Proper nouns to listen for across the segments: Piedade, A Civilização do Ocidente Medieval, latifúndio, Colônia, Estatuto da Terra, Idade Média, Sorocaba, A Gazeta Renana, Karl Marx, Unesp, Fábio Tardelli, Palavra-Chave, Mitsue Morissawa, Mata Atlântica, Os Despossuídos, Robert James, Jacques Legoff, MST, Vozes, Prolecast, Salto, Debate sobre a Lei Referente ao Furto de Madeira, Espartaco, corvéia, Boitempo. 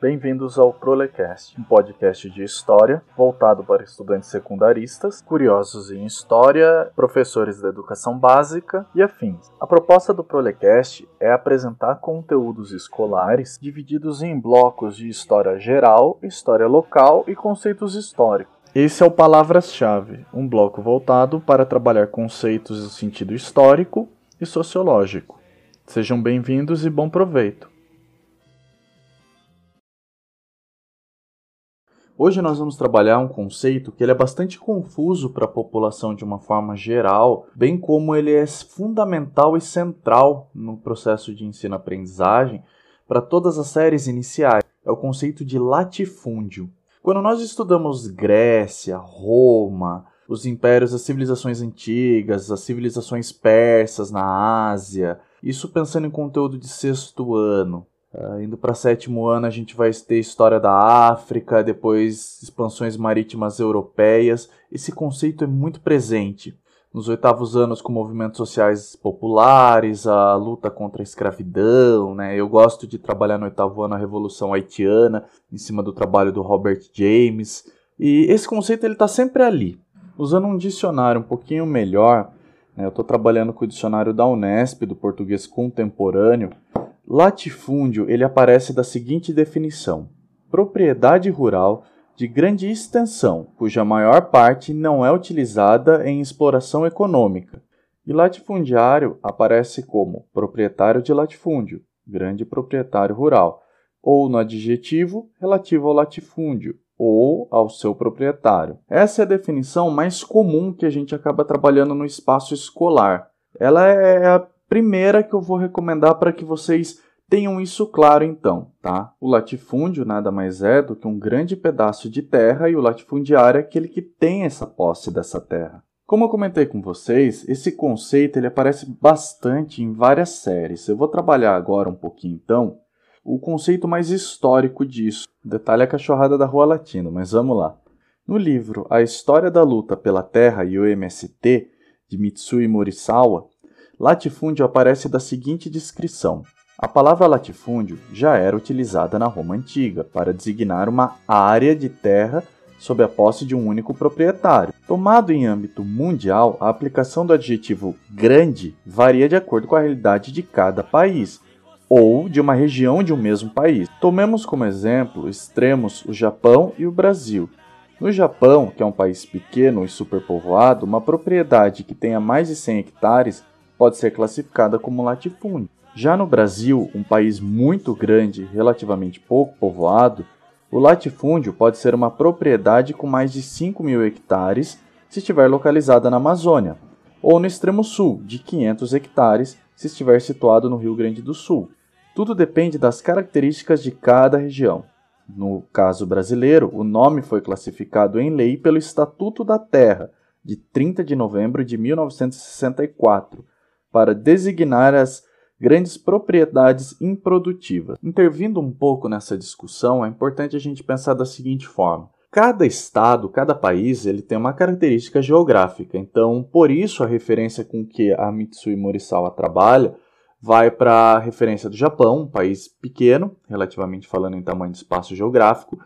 Bem-vindos ao Prolecast, um podcast de história voltado para estudantes secundaristas, curiosos em história, professores da educação básica e afins. A proposta do Prolecast é apresentar conteúdos escolares divididos em blocos de história geral, história local e conceitos históricos. Esse é o Palavra-Chave, um bloco voltado para trabalhar conceitos no sentido histórico e sociológico. Sejam bem-vindos e bom proveito! Hoje nós vamos trabalhar um conceito que ele é bastante confuso para a população de uma forma geral, bem como ele é fundamental e central no processo de ensino-aprendizagem para todas as séries iniciais. É o conceito de latifúndio. Quando nós estudamos Grécia, Roma, os impérios, as civilizações antigas, as civilizações persas na Ásia, isso pensando em conteúdo de sexto ano. Indo para sétimo ano, a gente vai ter história da África, depois expansões marítimas europeias. Esse conceito é muito presente. Nos oitavos anos, com movimentos sociais populares, a luta contra a escravidão, né? Eu gosto de trabalhar no oitavo ano a Revolução Haitiana, em cima do trabalho do Robert James. E esse conceito está sempre ali. Usando um dicionário um pouquinho melhor, né? Eu estou trabalhando com o dicionário da Unesp, do português contemporâneo. Latifúndio, ele aparece da seguinte definição: propriedade rural de grande extensão, cuja maior parte não é utilizada em exploração econômica. E latifundiário aparece como proprietário de latifúndio, grande proprietário rural, ou no adjetivo relativo ao latifúndio, ou ao seu proprietário. Essa é a definição mais comum que a gente acaba trabalhando no espaço escolar. Ela é a primeira que eu vou recomendar para que vocês tenham isso claro então, tá? O latifúndio nada mais é do que um grande pedaço de terra e o latifundiário é aquele que tem essa posse dessa terra. Como eu comentei com vocês, esse conceito ele aparece bastante em várias séries. Eu vou trabalhar agora um pouquinho então o conceito mais histórico disso. Detalhe a cachorrada da Rua Latina, mas vamos lá. No livro A História da Luta pela Terra e o MST, de Mitsue Morissawa, latifúndio aparece da seguinte descrição: a palavra latifúndio já era utilizada na Roma Antiga para designar uma área de terra sob a posse de um único proprietário. Tomado em âmbito mundial, a aplicação do adjetivo grande varia de acordo com a realidade de cada país ou de uma região de um mesmo país. Tomemos como exemplo extremos o Japão e o Brasil. No Japão, que é um país pequeno e superpovoado, uma propriedade que tenha mais de 100 hectares pode ser classificada como latifúndio. Já no Brasil, um país muito grande e relativamente pouco povoado, o latifúndio pode ser uma propriedade com mais de 5 mil hectares se estiver localizada na Amazônia, ou no extremo sul, de 500 hectares se estiver situado no Rio Grande do Sul. Tudo depende das características de cada região. No caso brasileiro, o nome foi classificado em lei pelo Estatuto da Terra, de 30 de novembro de 1964, para designar as grandes propriedades improdutivas. Intervindo um pouco nessa discussão, é importante a gente pensar da seguinte forma: cada estado, cada país, ele tem uma característica geográfica, então por isso a referência com que a Mitsue Morissawa trabalha vai para a referência do Japão, um país pequeno, relativamente falando em tamanho de espaço geográfico,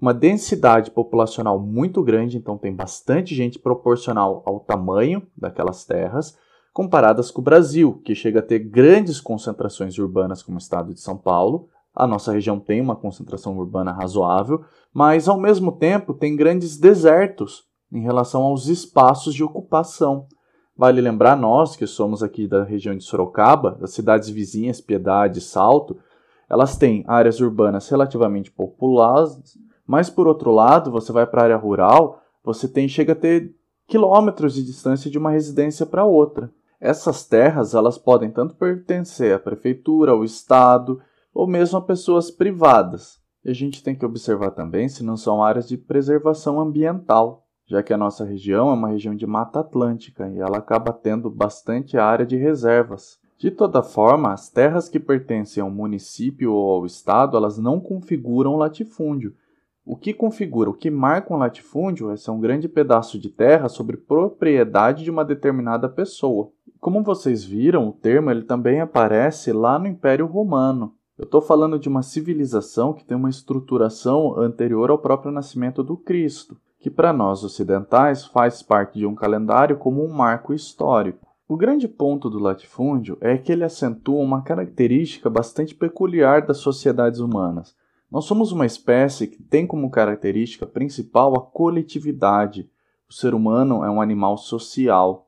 uma densidade populacional muito grande, então tem bastante gente proporcional ao tamanho daquelas terras, comparadas com o Brasil, que chega a ter grandes concentrações urbanas como o estado de São Paulo. A nossa região tem uma concentração urbana razoável, mas ao mesmo tempo tem grandes desertos em relação aos espaços de ocupação. Vale lembrar nós, que somos aqui da região de Sorocaba, das cidades vizinhas, Piedade e Salto, elas têm áreas urbanas relativamente populosas, mas por outro lado, você vai para a área rural, você chega a ter quilômetros de distância de uma residência para outra. Essas terras elas podem tanto pertencer à prefeitura, ao estado, ou mesmo a pessoas privadas. E a gente tem que observar também se não são áreas de preservação ambiental, já que a nossa região é uma região de Mata Atlântica e ela acaba tendo bastante área de reservas. De toda forma, as terras que pertencem ao município ou ao estado, elas não configuram latifúndio. O que configura, o que marca um latifúndio é ser um grande pedaço de terra sobre propriedade de uma determinada pessoa. Como vocês viram, o termo ele também aparece lá no Império Romano. Eu estou falando de uma civilização que tem uma estruturação anterior ao próprio nascimento do Cristo, que para nós ocidentais faz parte de um calendário como um marco histórico. O grande ponto do latifúndio é que ele acentua uma característica bastante peculiar das sociedades humanas. Nós somos uma espécie que tem como característica principal a coletividade. O ser humano é um animal social.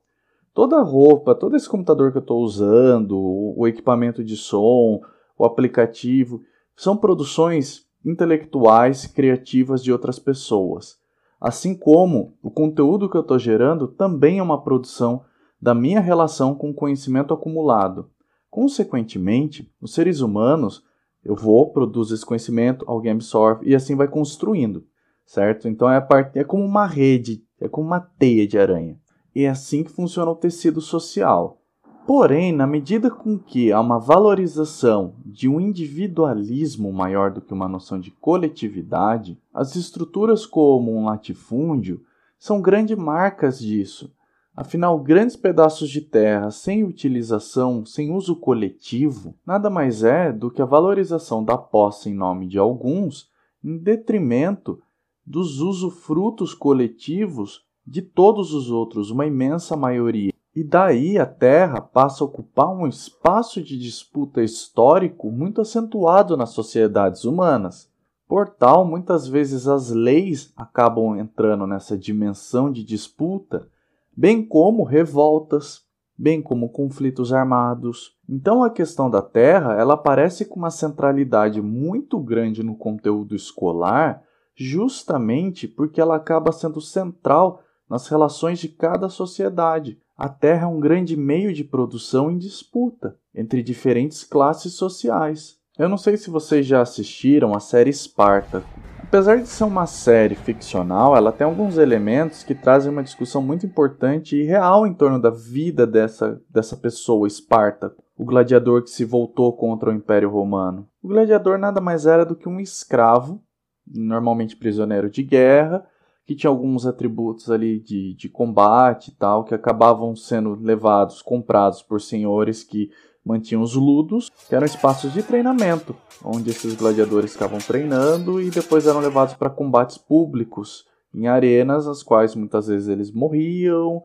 Toda a roupa, todo esse computador que eu estou usando, o equipamento de som, o aplicativo, são produções intelectuais, criativas de outras pessoas. Assim como o conteúdo que eu estou gerando também é uma produção da minha relação com o conhecimento acumulado. Consequentemente, os seres humanos, eu vou, produzo esse conhecimento, alguém absorve e assim vai construindo, certo? Então é como uma rede, é como uma teia de aranha. E é assim que funciona o tecido social. Porém, na medida com que há uma valorização de um individualismo maior do que uma noção de coletividade, as estruturas como um latifúndio são grandes marcas disso. Afinal, grandes pedaços de terra sem utilização, sem uso coletivo, nada mais é do que a valorização da posse em nome de alguns em detrimento dos usufrutos coletivos de todos os outros, uma imensa maioria. E daí a terra passa a ocupar um espaço de disputa histórico muito acentuado nas sociedades humanas. Por tal, muitas vezes as leis acabam entrando nessa dimensão de disputa, bem como revoltas, bem como conflitos armados. Então a questão da terra, ela aparece com uma centralidade muito grande no conteúdo escolar, justamente porque ela acaba sendo central nas relações de cada sociedade. A terra é um grande meio de produção em disputa entre diferentes classes sociais. Eu não sei se vocês já assistiram a série Espartaco. Apesar de ser uma série ficcional, ela tem alguns elementos que trazem uma discussão muito importante e real em torno da vida dessa pessoa, Espartaco, o gladiador que se voltou contra o Império Romano. O gladiador nada mais era do que um escravo, normalmente prisioneiro de guerra, que tinha alguns atributos ali de combate e tal, que acabavam sendo levados, comprados por senhores que mantinham os ludos, que eram espaços de treinamento, onde esses gladiadores ficavam treinando e depois eram levados para combates públicos, em arenas, as quais muitas vezes eles morriam,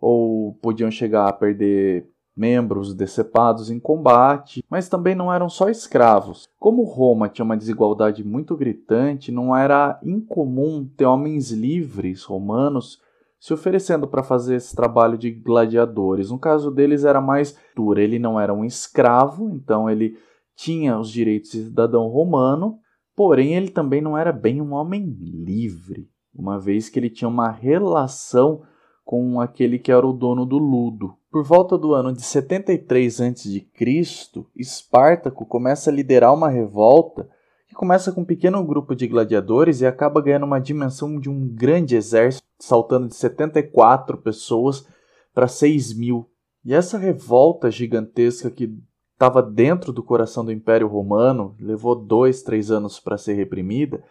ou podiam chegar a perder membros decepados em combate, mas também não eram só escravos. Como Roma tinha uma desigualdade muito gritante, não era incomum ter homens livres romanos se oferecendo para fazer esse trabalho de gladiadores. No caso deles era mais dura, ele não era um escravo, então ele tinha os direitos de cidadão romano, porém ele também não era bem um homem livre, uma vez que ele tinha uma relação com aquele que era o dono do ludo. Por volta do ano de 73 a.C., Espartaco começa a liderar uma revolta que começa com um pequeno grupo de gladiadores e acaba ganhando uma dimensão de um grande exército, saltando de 74 pessoas para 6.000. E essa revolta gigantesca que estava dentro do coração do Império Romano, levou 2-3 anos para ser reprimida,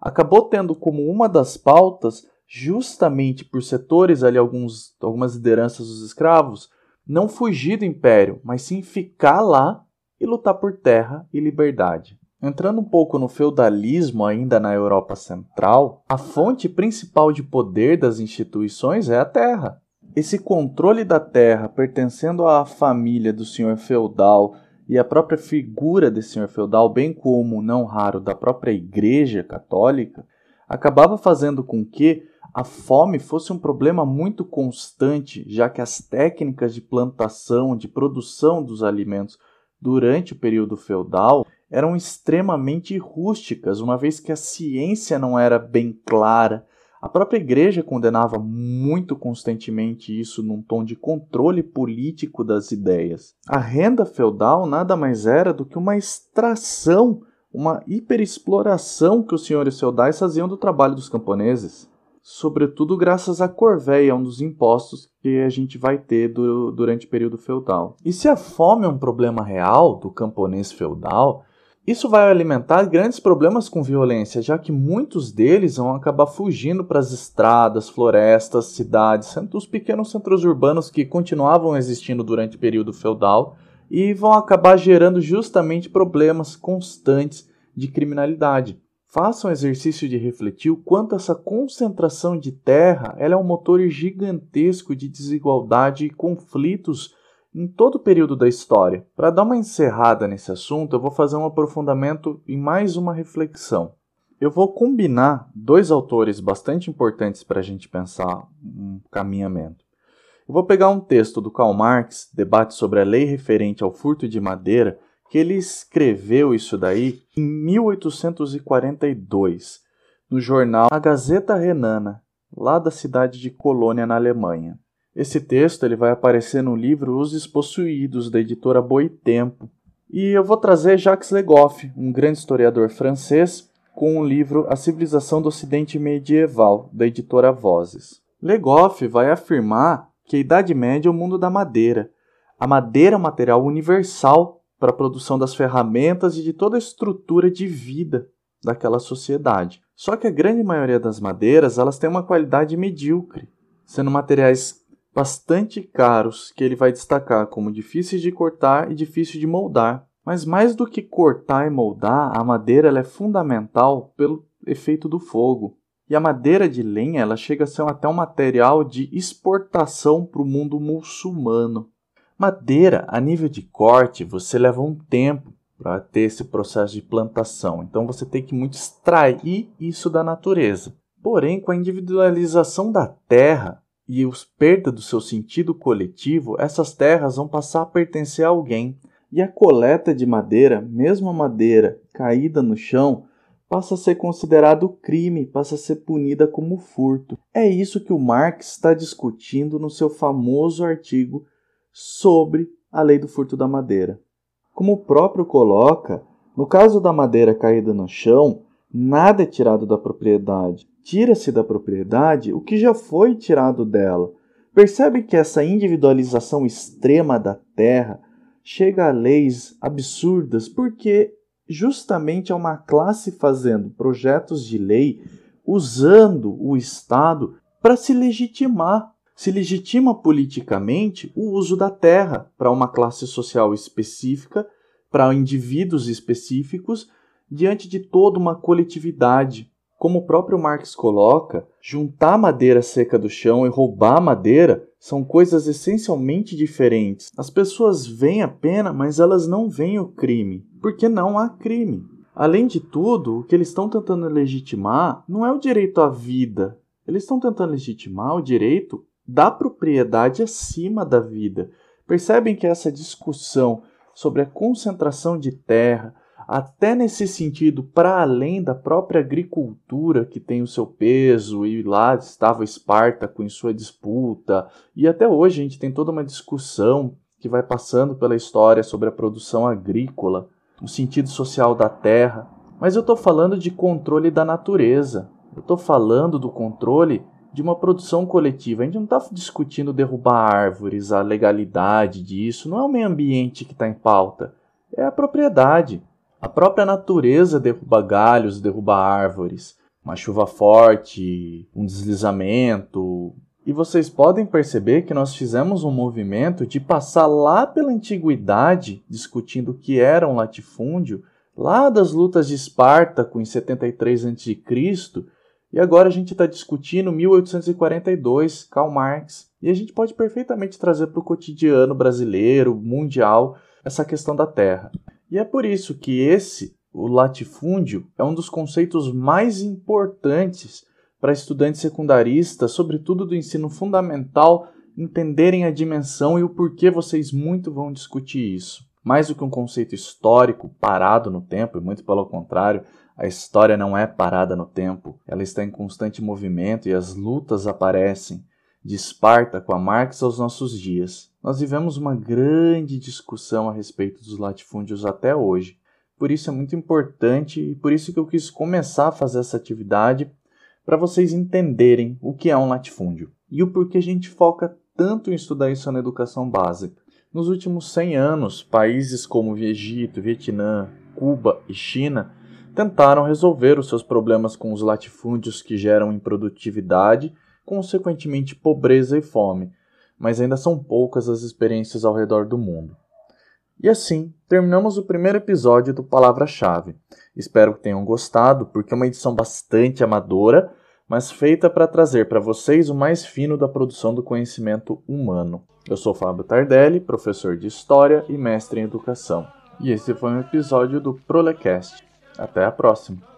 acabou tendo como uma das pautas, justamente por setores ali, algumas lideranças dos escravos, não fugir do Império, mas sim ficar lá e lutar por terra e liberdade. Entrando um pouco no feudalismo ainda na Europa Central, a fonte principal de poder das instituições é a terra. Esse controle da terra pertencendo à família do senhor feudal e à própria figura desse senhor feudal, bem como, não raro, da própria Igreja Católica, acabava fazendo com que a fome fosse um problema muito constante, já que as técnicas de plantação, de produção dos alimentos durante o período feudal eram extremamente rústicas, uma vez que a ciência não era bem clara. A própria igreja condenava muito constantemente isso num tom de controle político das ideias. A renda feudal nada mais era do que uma extração, uma hiperexploração que os senhores feudais faziam do trabalho dos camponeses, sobretudo graças à corvéia, um dos impostos que a gente vai ter durante o período feudal. E se a fome é um problema real do camponês feudal, Isso vai alimentar grandes problemas com violência, já que muitos deles vão acabar fugindo para as estradas, florestas, cidades, os pequenos centros urbanos que continuavam existindo durante o período feudal e vão acabar gerando justamente problemas constantes de criminalidade. Faça um exercício de refletir o quanto essa concentração de terra ela é um motor gigantesco de desigualdade e conflitos em todo o período da história. Para dar uma encerrada nesse assunto, eu vou fazer um aprofundamento em mais uma reflexão. Eu vou combinar dois autores bastante importantes para a gente pensar um caminhamento. Eu vou pegar um texto do Karl Marx, Debate sobre a Lei Referente ao Furto de Madeira, que ele escreveu isso daí em 1842, no jornal A Gazeta Renana, lá da cidade de Colônia, na Alemanha. Esse texto ele vai aparecer no livro Os Despossuídos, da editora Boitempo. E eu vou trazer Jacques Legoff, um grande historiador francês, com o livro A Civilização do Ocidente Medieval, da editora Vozes. Legoff vai afirmar que a Idade Média é o mundo da madeira. A madeira é um material universal para a produção das ferramentas e de toda a estrutura de vida daquela sociedade. Só que a grande maioria das madeiras elas tem uma qualidade medíocre, sendo materiais bastante caros, que ele vai destacar como difíceis de cortar e difíceis de moldar. Mas mais do que cortar e moldar, a madeira ela é fundamental pelo efeito do fogo. E a madeira de lenha ela chega a ser até um material de exportação para o mundo muçulmano. Madeira, a nível de corte, você leva um tempo para ter esse processo de plantação. Então você tem que muito extrair isso da natureza. Porém, com a individualização da terra, e os perda do seu sentido coletivo, essas terras vão passar a pertencer a alguém. E a coleta de madeira, mesmo a madeira caída no chão, passa a ser considerado crime, passa a ser punida como furto. É isso que o Marx está discutindo no seu famoso artigo sobre a lei do furto da madeira. Como o próprio coloca, no caso da madeira caída no chão, nada é tirado da propriedade. Tira-se da propriedade o que já foi tirado dela. Percebe que essa individualização extrema da terra chega a leis absurdas, porque justamente é uma classe fazendo projetos de lei, usando o Estado para se legitimar. Se legitima politicamente o uso da terra para uma classe social específica, para indivíduos específicos, diante de toda uma coletividade. Como o próprio Marx coloca, juntar madeira seca do chão e roubar madeira são coisas essencialmente diferentes. As pessoas veem a pena, mas elas não veem o crime, porque não há crime. Além de tudo, o que eles estão tentando legitimar não é o direito à vida. Eles estão tentando legitimar o direito da propriedade acima da vida. Percebem que essa discussão sobre a concentração de terra, até nesse sentido, para além da própria agricultura, que tem o seu peso, e lá estava Espartaco em sua disputa, e até hoje a gente tem toda uma discussão que vai passando pela história sobre a produção agrícola, o sentido social da terra. Mas eu estou falando de controle da natureza, eu estou falando do controle de uma produção coletiva. A gente não está discutindo derrubar árvores, a legalidade disso, não é o meio ambiente que está em pauta, é a propriedade. A própria natureza derruba galhos, derruba árvores, uma chuva forte, um deslizamento. E vocês podem perceber que nós fizemos um movimento de passar lá pela antiguidade, discutindo o que era um latifúndio, lá das lutas de Espartaco em 73 a.C., e agora a gente está discutindo 1842, Karl Marx. E a gente pode perfeitamente trazer para o cotidiano brasileiro, mundial, essa questão da terra. E é por isso que o latifúndio, é um dos conceitos mais importantes para estudantes secundaristas, sobretudo do ensino fundamental, entenderem a dimensão e o porquê vocês muito vão discutir isso. Mais do que um conceito histórico parado no tempo, e muito pelo contrário, a história não é parada no tempo. Ela está em constante movimento e as lutas aparecem, de Espartaco a Marx aos nossos dias. Nós vivemos uma grande discussão a respeito dos latifúndios até hoje. Por isso é muito importante e por isso que eu quis começar a fazer essa atividade para vocês entenderem o que é um latifúndio e o porquê a gente foca tanto em estudar isso na educação básica. Nos últimos 100 anos, países como o Egito, Vietnã, Cuba e China, tentaram resolver os seus problemas com os latifúndios que geram improdutividade, consequentemente pobreza e fome, mas ainda são poucas as experiências ao redor do mundo. E assim, terminamos o primeiro episódio do Palavra-Chave. Espero que tenham gostado, porque é uma edição bastante amadora, mas feita para trazer para vocês o mais fino da produção do conhecimento humano. Eu sou Fábio Tardelli, professor de História e mestre em Educação. E esse foi um episódio do Prolecast. Até a próxima!